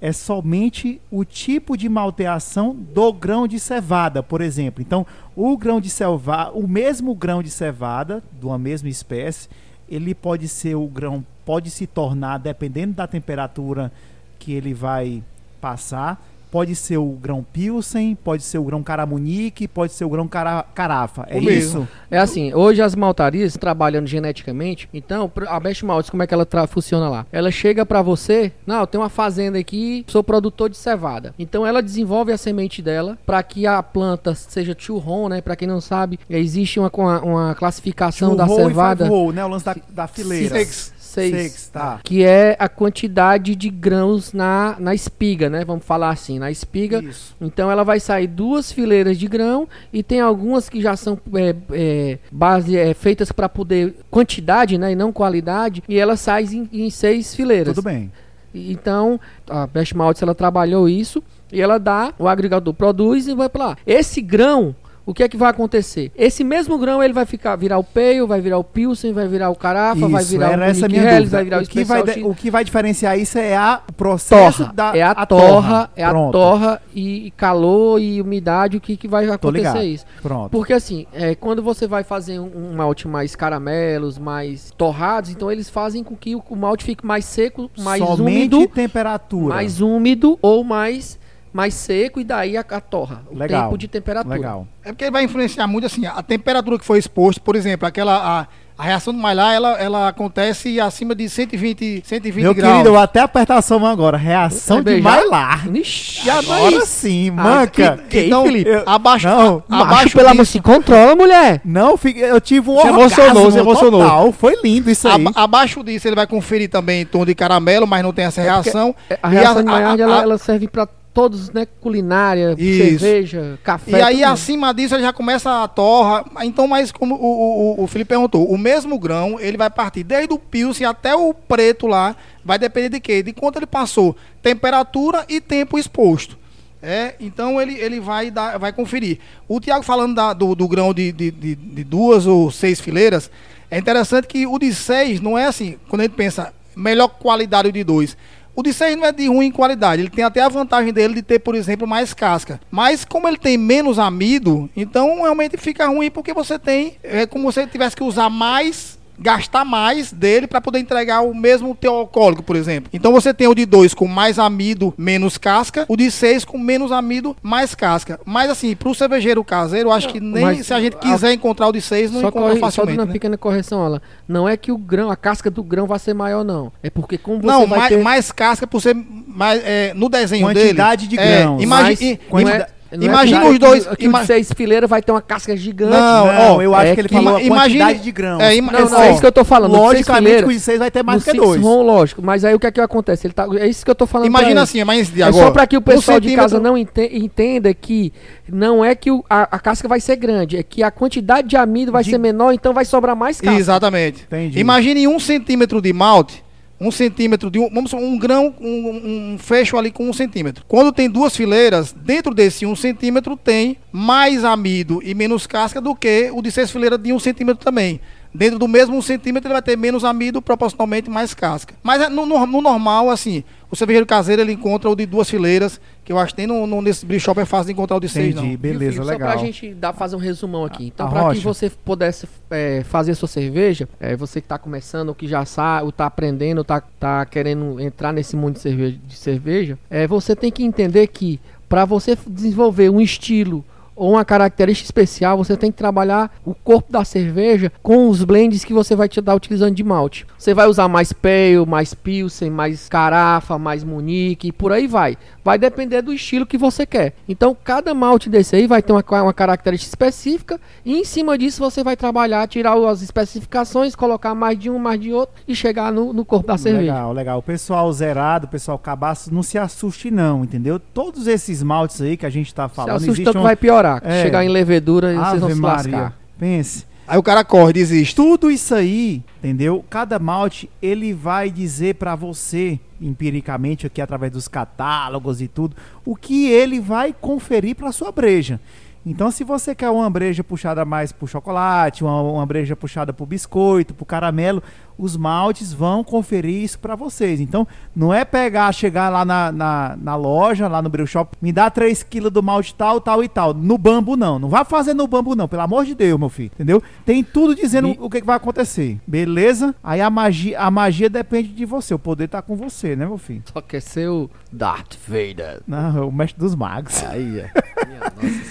É somente o tipo de malteação do grão de cevada, por exemplo. Então, o grão de cevada, o mesmo grão de cevada, de uma mesma espécie, ele pode ser o grão, pode se tornar, dependendo da temperatura que ele vai passar, pode ser o grão Pilsen, pode ser o grão Caramunique, pode ser o grão cara, Carafa. É o isso? Mesmo. É assim, hoje as maltarias trabalhando geneticamente, então a Best Maltes, como é que ela tra- funciona lá? Ela chega pra você, não, eu tenho uma fazenda aqui, sou produtor de cevada. Então ela desenvolve a semente dela pra que a planta seja churron, né? Pra quem não sabe, existe uma, uma, uma classificação churron da cevada. Churron, né? O lance da, da fileira. Six. seis, tá. Que é a quantidade de grãos na, na espiga, né? Vamos falar assim, na espiga. Isso. Então ela vai sair duas fileiras de grão e tem algumas que já são é, é, base, é, feitas para poder quantidade, né? E não qualidade. E ela sai em, em seis fileiras. Tudo bem. Então a Best Maltes, ela trabalhou isso e ela dá, o agricultor produz e vai para lá. Esse grão, o que é que vai acontecer? Esse mesmo grão, ele vai ficar, virar o Pale, vai virar o Pilsen, vai virar o Carafa, isso, vai virar era o essa minha Helles, vai virar o, o que vai de, O que vai diferenciar isso é a, o processo torra, da é a, a torra, torra. É pronto. A torra e calor e umidade, o que, que vai acontecer isso. Pronto. Porque assim, é, quando você vai fazer um, um malte mais caramelos, mais torrados, então eles fazem com que o, o malte fique mais seco, mais somente úmido. Somente temperatura. Mais úmido ou mais... mais seco e daí a, a torra. O legal, tempo de temperatura. Legal. É porque vai influenciar muito assim, a temperatura que foi exposta, por exemplo, aquela... A... A reação do Maillard, ela, ela acontece acima de cento e vinte, cento e vinte meu graus. Meu querido, eu até apertar a sua mão agora. Reação de Maillard. Ixi, agora é sim, manca. Ah, então, Felipe, eu, abaixo, não, a, abaixo pela mão. Se controla, mulher. Não, eu tive um orgasmo emocionou, se emocionou. Total. Foi lindo isso aí. A, abaixo disso, ele vai conferir também tom de caramelo, mas não tem essa reação. É a reação a, de Maillard, ela, ela serve para... Todos, né? Culinária, isso, cerveja, café. E aí, tudo. Acima disso, já começa a torra. Então, mas como o, o, o Felipe perguntou, o mesmo grão, ele vai partir desde o Pilsen até o preto lá. Vai depender de quê? De quanto ele passou. Temperatura e tempo exposto. É, então, ele, ele vai, dar, vai conferir. O Thiago falando da, do, do grão de, de, de, de duas ou seis fileiras, é interessante que o de seis não é assim. Quando a gente pensa, melhor qualidade de dois. O de seis não é de ruim em qualidade, ele tem até a vantagem dele de ter, por exemplo, mais casca. Mas como ele tem menos amido, então realmente fica ruim porque você tem, é como se você tivesse que usar mais, gastar mais dele para poder entregar o mesmo teor alcoólico, por exemplo. Então você tem o de dois com mais amido, menos casca, o de seis com menos amido, mais casca. Mas assim, para o cervejeiro caseiro, eu acho que nem mas, se a gente quiser a... encontrar o de seis, não só encontra corre... facilmente. Só uma, né, pequena correção, Alan. Não é que o grão, a casca do grão vai ser maior, não. É porque como você não, vai mais, ter... mais casca por ser mais, é, no desenho quantidade dele... De grãos, é, imagine, quantidade de grãos. Não imagina é os dois. Que, que ima... o de seis fileiras vai ter uma casca gigante. Não, não, ó, eu acho é que ele que falou ima... quantidade de grãos. É, ima... não, não, é isso que eu tô falando. Logicamente que o de seis vai ter mais do que dois. Ron, lógico, mas aí o que é que acontece? Ele tá... É isso que eu tô falando. Imagina assim, mas de agora. É só para que o pessoal um de casa não entenda que não é que o... a, a casca vai ser grande, é que a quantidade de amido vai de... ser menor, então vai sobrar mais casca. Exatamente. Entendi. Imagine um centímetro de malte. Um centímetro de um, vamos supor, um grão, um, um fecho ali com um centímetro. Quando tem duas fileiras, dentro desse um centímetro tem mais amido e menos casca do que o de seis fileiras de um centímetro também. Dentro do mesmo um centímetro ele vai ter menos amido, proporcionalmente mais casca. Mas no, no, no normal, assim, o cervejeiro caseiro ele encontra o de duas fileiras, que eu acho que tem no, no, nesse brew shop é fácil de encontrar o de seis, entendi, não. Beleza, só legal. Só pra gente dar, fazer um resumão aqui. Então, para que você pudesse é, fazer a sua cerveja, é, você que tá começando, ou que já sabe, ou tá aprendendo, ou tá, tá querendo entrar nesse mundo de cerveja, de cerveja é, você tem que entender que para você desenvolver um estilo ou uma característica especial, você tem que trabalhar o corpo da cerveja com os blends que você vai te dar utilizando de malte. Você vai usar mais pale, mais pilsen, mais carafa, mais munique, e por aí vai. Vai depender do estilo que você quer. Então, cada malte desse aí vai ter uma, uma característica específica e em cima disso você vai trabalhar, tirar as especificações, colocar mais de um, mais de outro e chegar no, no corpo da cerveja. Legal, legal. O pessoal zerado, o pessoal cabaço, não se assuste não, entendeu? Todos esses maltes aí que a gente tá falando... Se assustou que um... vai piorar. É. Chegar em levedura e vocês vão se lascar. Pense. Aí o cara corre, desiste. Tudo isso aí, entendeu? Cada malte, ele vai dizer pra você, empiricamente, aqui através dos catálogos e tudo, o que ele vai conferir pra sua breja. Então, se você quer uma breja puxada mais pro chocolate, uma, uma breja puxada pro biscoito, pro caramelo, os maltes vão conferir isso pra vocês. Então, não é pegar, chegar lá na, na, na loja, lá no brew shop, me dá três quilos do malte tal, tal e tal. No bambu, não. Não vai fazer no bambu, não. Pelo amor de Deus, meu filho. Entendeu? Tem tudo dizendo e... o que, que vai acontecer. Beleza? Aí a magia, a magia depende de você. O poder tá com você, né, meu filho? Só quer ser o Darth Vader. Não, o mestre dos magos. Aí, é.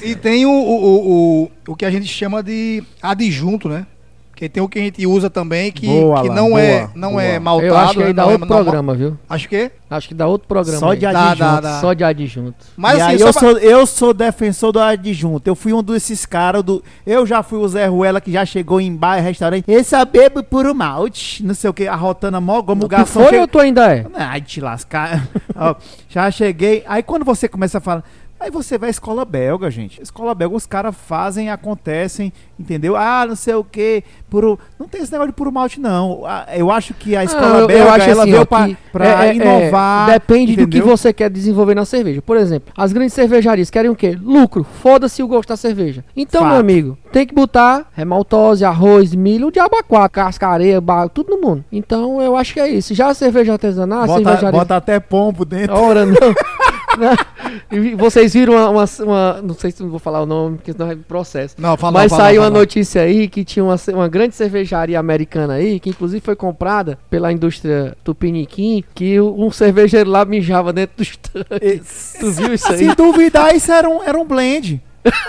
E tem o, o, o, o que a gente chama de adjunto, né? Que tem o que a gente usa também, que, boa, que não, boa, é, não boa. É maltado. Eu acho que aí dá outro é, programa, não, viu? Acho que? Acho que dá outro programa. Só de adjunto. Dá, dá, dá. Só de adjunto. Mas, assim, aí eu, pra... sou, eu sou defensor do adjunto. Eu fui um desses caras do... Eu já fui o Zé Ruela, que já chegou em bar e restaurante. Esse é bebo puro malte. Não sei o que, arrotando a mó, como o garçom... Foi che... ou tu ainda é? Ai, te lascar. Ó, já cheguei. Aí quando você começa a falar... Aí você vai à escola belga, gente. Escola belga, os caras fazem, acontecem, entendeu? Ah, não sei o quê. Puro... Não tem esse negócio de puro malte, não. Eu acho que a escola ah, eu, belga, eu acho ela assim, veio pra, pra é, inovar. É, depende, entendeu? Do que você quer desenvolver na cerveja. Por exemplo, as grandes cervejarias querem o quê? Lucro. Foda-se o gosto da cerveja. Então, fato, meu amigo, tem que botar remaltose, arroz, milho, o diabo a quatro, casca, areia, barro, tudo no mundo. Então, eu acho que é isso. Já a cerveja artesanal, a bota, cervejaria... Bota até pombo dentro. Ora, não. E vocês viram uma, uma, uma... Não sei se não vou falar o nome, porque senão é processo. Não, fala, mas fala, saiu fala, uma fala. notícia aí que tinha uma, uma grande cervejaria americana aí, que inclusive foi comprada pela indústria Tupiniquim, que um cervejeiro lá mijava dentro dos tanques. Tu viu isso aí? Se duvidar, isso era um, era um blend.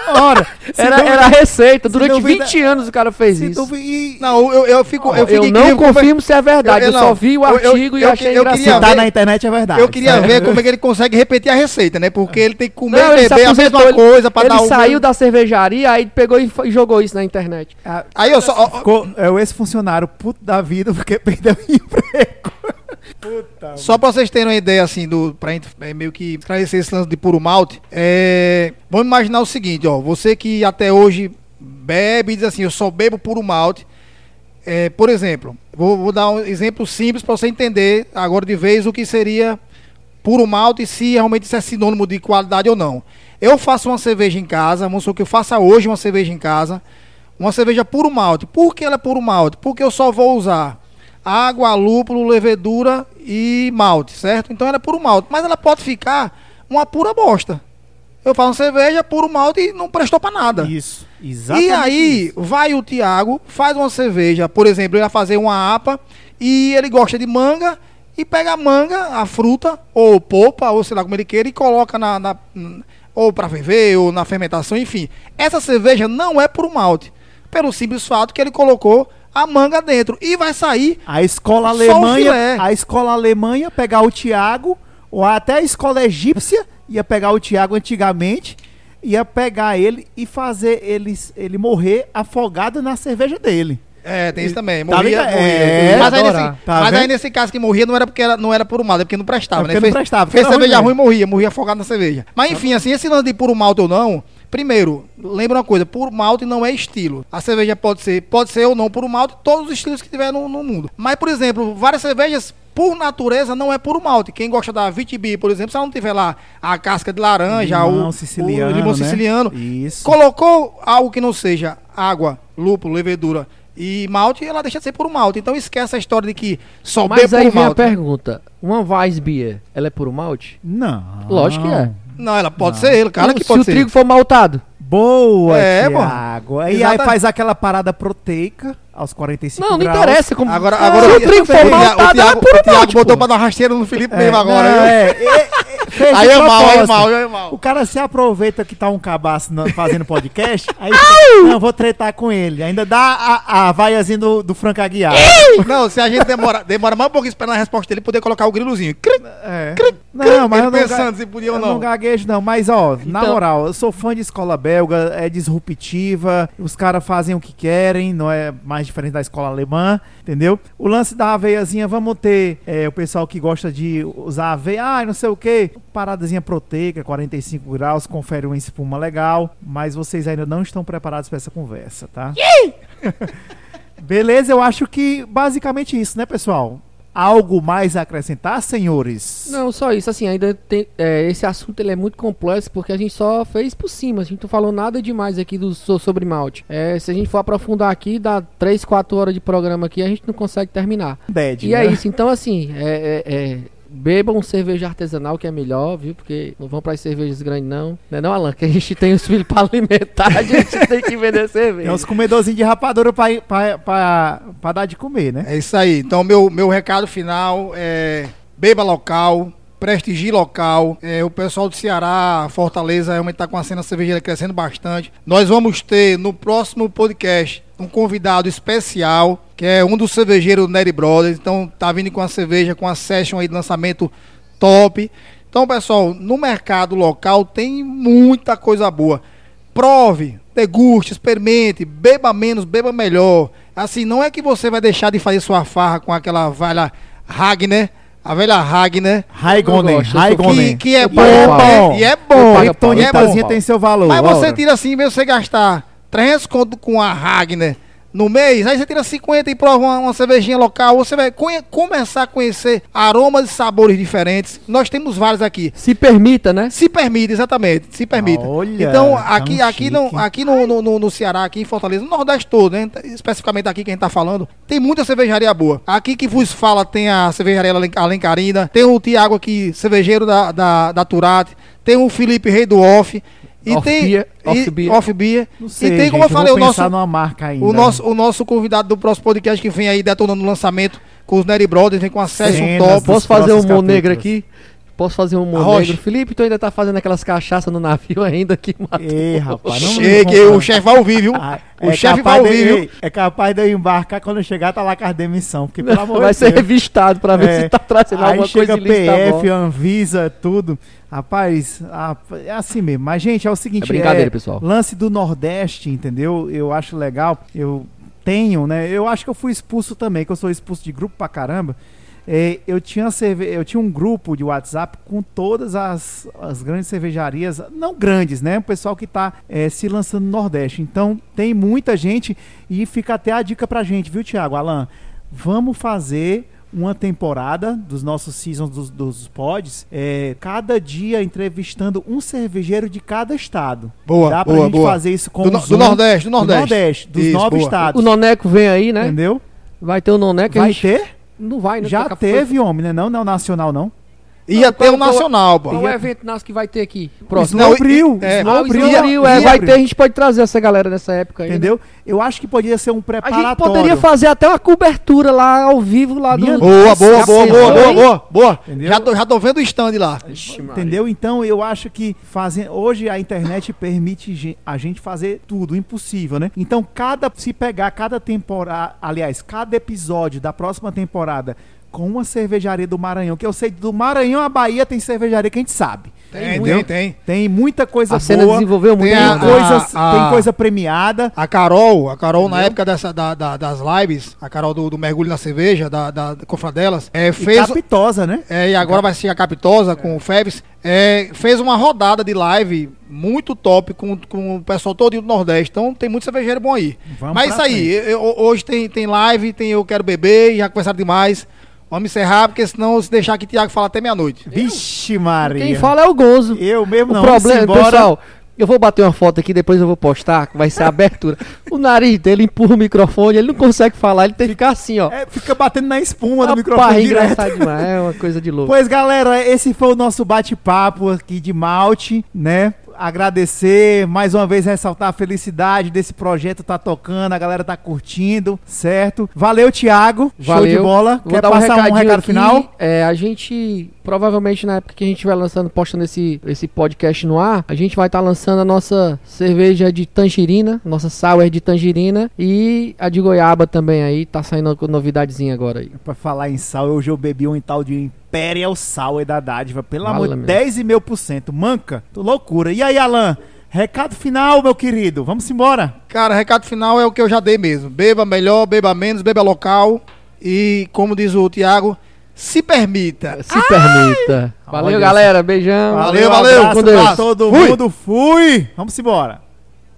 Ora, era, duvida, era receita. Durante duvida, vinte anos o cara fez isso. Duvi... Não, eu, eu fico. Oh, eu, eu não confirmo se é verdade. Eu, eu, eu só vi o artigo eu, eu, e eu, achei eu, eu engraçado. Se tá na internet é verdade. Eu queria ver como é que ele consegue repetir a receita, né? Porque ele tem que comer não, e beber a mesma ele, coisa pra ele dar. Ele saiu um... da cervejaria, aí pegou e, e jogou isso na internet. Ah, aí eu só. Ficou, eu, esse funcionário puto da vida porque perdeu o emprego. Puta, só pra vocês terem uma ideia, assim, do, pra gente é, meio que esclarecer esse lance de puro malte, é, vamos imaginar o seguinte, ó, você que até hoje bebe e diz assim, eu só bebo puro malte, é, por exemplo, vou, vou dar um exemplo simples pra você entender agora de vez o que seria puro malte, se realmente isso é sinônimo de qualidade ou não. Eu faço uma cerveja em casa, vamos supor que eu faça hoje uma cerveja em casa, uma cerveja puro malte. Por que ela é puro malte? Porque eu só vou usar água, lúpulo, levedura e malte, certo? Então ela é puro malte, mas ela pode ficar uma pura bosta. Eu falo cerveja puro malte e não prestou pra nada. Isso, exatamente. E aí isso. Vai o Thiago, faz uma cerveja, por exemplo, ele vai fazer uma A P A e ele gosta de manga e pega a manga, a fruta, ou polpa, ou sei lá como ele queira, e coloca na, na ou pra ferver, ou na fermentação, enfim. Essa cerveja não é puro malte, pelo simples fato que ele colocou a manga dentro, e vai sair a escola alemanha, a escola alemanha pegar o Thiago, ou até a escola egípcia ia pegar o Thiago antigamente, ia pegar ele e fazer ele, ele morrer afogado na cerveja dele. É, tem isso também. Morria, tá, morria. É, mas aí nesse, tá mas aí nesse caso que morria não era porque era, não era puro malte, é porque não prestava, é porque né? Não fez, prestava, fez cerveja ruim, ruim morria, morria afogado na cerveja. Mas enfim, assim, esse lance de puro malte ou não, primeiro, lembra uma coisa, puro malte não é estilo. A cerveja pode ser, pode ser ou não puro malte, todos os estilos que tiver no, no mundo. Mas, por exemplo, várias cervejas, por natureza, não é puro malte. Quem gosta da Vitibeer, por exemplo, se ela não tiver lá a casca de laranja, limão, o, siciliano, o limão né? siciliano, isso. Colocou algo que não seja água, lúpulo, levedura e malte, ela deixa de ser puro malte. Então esquece a história de que só bebe puro malte. Mas aí vem a pergunta, uma Weissbier, ela é puro malte? Não. Lógico que é. Não, ela pode não. ser ele, cara, que pode ser. Se o trigo for maltado. Boa, é, Thiago. Mano. E exatamente. Aí faz aquela parada proteica aos quarenta e cinco não, graus. Não, não interessa. Como... Agora, agora, se o trigo for maltado, ela é puro malte. O Thiago botou pra dar rasteira no Felipe é, mesmo agora. Não, é, é, é, aí é mal, aí é mal, aí é mal. O cara se aproveita que tá um cabaço fazendo podcast, aí fica, não, vou tretar com ele. Ainda dá a, a vaiazinha do, do Frank Aguiar. Não, se a gente demora, demora mais um pouquinho esperando a resposta dele, poder colocar o grilozinho. Cric, é. cric. Não, Cri, mas eu pensando não, se podia ou não. Eu não gaguejo não, mas ó, então, na moral, eu sou fã de escola belga, é disruptiva, os caras fazem o que querem, não é mais diferente da escola alemã, entendeu? O lance da aveiazinha, vamos ter é, o pessoal que gosta de usar aveia, ah, não sei o que, paradazinha proteica, quarenta e cinco graus, confere uma espuma legal, mas vocês ainda não estão preparados para essa conversa, tá? Beleza, eu acho que basicamente isso, né, pessoal? Algo mais a acrescentar, senhores? Não, só isso, assim, ainda tem, é, esse assunto ele é muito complexo porque a gente só fez por cima, a gente não falou nada demais aqui do, sobre malte. É, se a gente for aprofundar aqui, dá três, quatro horas de programa aqui, a gente não consegue terminar. Dead, e né? É isso, então assim, é... é, é bebam cerveja artesanal que é melhor, viu? Porque não vão para as cervejas grandes, não. Não é não, Alan? Que a gente tem os filhos para alimentar, a gente tem que vender cerveja. Tem uns comedorzinhos de rapadura para dar de comer, né? É isso aí. Então, meu, meu recado final é beba local, prestigie local. É, o pessoal do Ceará, Fortaleza, realmente está com a cena cervejeira crescendo bastante. Nós vamos ter, no próximo podcast, um convidado especial, que é um dos cervejeiros do Nery Brothers, então tá vindo com a cerveja, com a session aí de lançamento top. Então, pessoal, no mercado local tem muita coisa boa. Prove, deguste, experimente, beba menos, beba melhor. Assim, não é que você vai deixar de fazer sua farra com aquela velha Ragnar, a velha Ragnar, que, que é bom, é, e é bom, a tonitazinha tem seu valor. Mas você tira assim, mesmo você gastar trezentos conto com a Ragnar, no mês, aí você tira cinquenta e prova uma, uma cervejinha local, você vai conhe- começar a conhecer aromas e sabores diferentes. Nós temos vários aqui. Se permita, né? Se permita, exatamente, se permita. Olha, então, aqui, aqui, no, aqui no, no, no, no Ceará, aqui em Fortaleza, no Nordeste todo, né? Especificamente aqui que a gente tá falando, tem muita cervejaria boa. Aqui que vos fala tem a cervejaria Alencarina, tem o Thiago aqui, cervejeiro da, da, da Turati, tem o Felipe Rei do Off, e off tem beer, off, e, beer. off beer não sei, e tem, gente, como eu falei, eu o nosso numa marca ainda, o nosso né? o nosso convidado do próximo podcast que vem aí detonando o lançamento com os Nery Brothers, vem com acesso top. Posso fazer um mão negra aqui? Posso fazer um monegro? Felipe, tu ainda tá fazendo aquelas cachaças no navio ainda aqui, mano? Ei, rapaz. Não cheguei, o chefe vai ouvir, viu? Ah, o é chefe vai ouvir, viu? É capaz de eu embarcar, quando eu chegar tá lá com as demissão, porque pelo amor de Deus. Vai ser revistado pra ver é. se tá trazendo aí alguma coisa ilícita. Aí chega P F, Anvisa, tudo. Rapaz, a, é assim mesmo. Mas, gente, é o seguinte. É brincadeira, é, pessoal. Lance do Nordeste, entendeu? Eu acho legal. Eu tenho, né? Eu acho que eu fui expulso também, que eu sou expulso de grupo pra caramba. É, eu, tinha cerve... eu tinha um grupo de WhatsApp com todas as, as grandes cervejarias, não grandes, né? O pessoal que tá é, se lançando no Nordeste. Então, tem muita gente e fica até a dica pra gente, viu, Thiago? Alan, vamos fazer uma temporada dos nossos seasons dos, dos pods, é, cada dia entrevistando um cervejeiro de cada estado. Boa, dá pra boa, gente boa. fazer isso com do, no, do Nordeste, do Nordeste. Do Nordeste, dos isso, nove boa. estados. O Noneco vem aí, né? Entendeu? Vai ter o Noneco. Vai gente... ter? Não vai, não Já teve, foi... homem, né? Não, não, nacional não. Ia ter o nacional, pô. Qual é o evento nosso que vai ter aqui? Próximo. Abril. É, abril, é, vai ter, a gente pode trazer essa galera nessa época aí. Entendeu? Né? Eu acho que poderia ser um preparatório. A gente poderia fazer até uma cobertura lá ao vivo lá do... Boa, boa, boa, boa, boa, boa. Já tô, já tô vendo o stand lá. Ixi, entendeu? Então eu acho que fazem... hoje a internet permite a gente fazer tudo, impossível, né? Então cada se pegar cada temporada, aliás, cada episódio da próxima temporada com uma cervejaria do Maranhão, que eu sei, do Maranhão à Bahia tem cervejaria que a gente sabe. Tem, tem, tem. Tem muita coisa a boa. A cena desenvolveu muito. Tem, a, coisas, a, a, tem coisa premiada. A Carol, a Carol entendeu? Na época dessa, da, da, das lives, a Carol do, do Mergulho na Cerveja, da, da, da Confradelas, é, fez... E Capitosa, né? É, e agora vai ser a Capitosa é. com o Febs. É, fez uma rodada de live muito top com, com o pessoal todo do Nordeste. Então tem muito cervejeiro bom aí. Vamos Mas isso aí, eu, eu, hoje tem, tem live, tem Eu Quero Beber, já conversaram demais. Vamos encerrar, porque senão se deixar aqui, Thiago fala até meia-noite. Vixe, Maria. Quem fala é o Gonzo. Eu mesmo não. O problema, embora... pessoal, eu vou bater uma foto aqui, depois eu vou postar, vai ser a abertura. O nariz dele empurra o microfone, ele não consegue falar, ele tem que ficar assim, ó. É, fica batendo na espuma ah, do microfone pá, direto. É engraçado demais, é uma coisa de louco. Pois, galera, esse foi o nosso bate-papo aqui de malte, né? Agradecer, mais uma vez ressaltar a felicidade desse projeto, tá tocando, a galera tá curtindo, certo? Valeu, Thiago, Valeu. show de bola. Vou Quer dar passar um, recadinho um recado aqui, final? É, a gente, provavelmente na época que a gente vai lançando, postando esse, esse podcast no ar, a gente vai estar tá lançando a nossa cerveja de tangerina, nossa sour de tangerina e a de goiaba também aí, tá saindo uma novidadezinha agora aí. Pra falar em sal, hoje eu bebi um tal de Imperial Sour da dádiva, pelo Fala, amor de Deus, dez vírgula cinco por cento, manca, tô loucura. E aí, Alan, recado final, meu querido, vamos embora. Cara, recado final é o que eu já dei mesmo, beba melhor, beba menos, beba local e, como diz o Thiago, se permita. Se Ai! permita. Valeu, valeu, galera, beijão. Valeu, valeu, valeu. Um abraço pra todo mundo, fui. Vamos embora.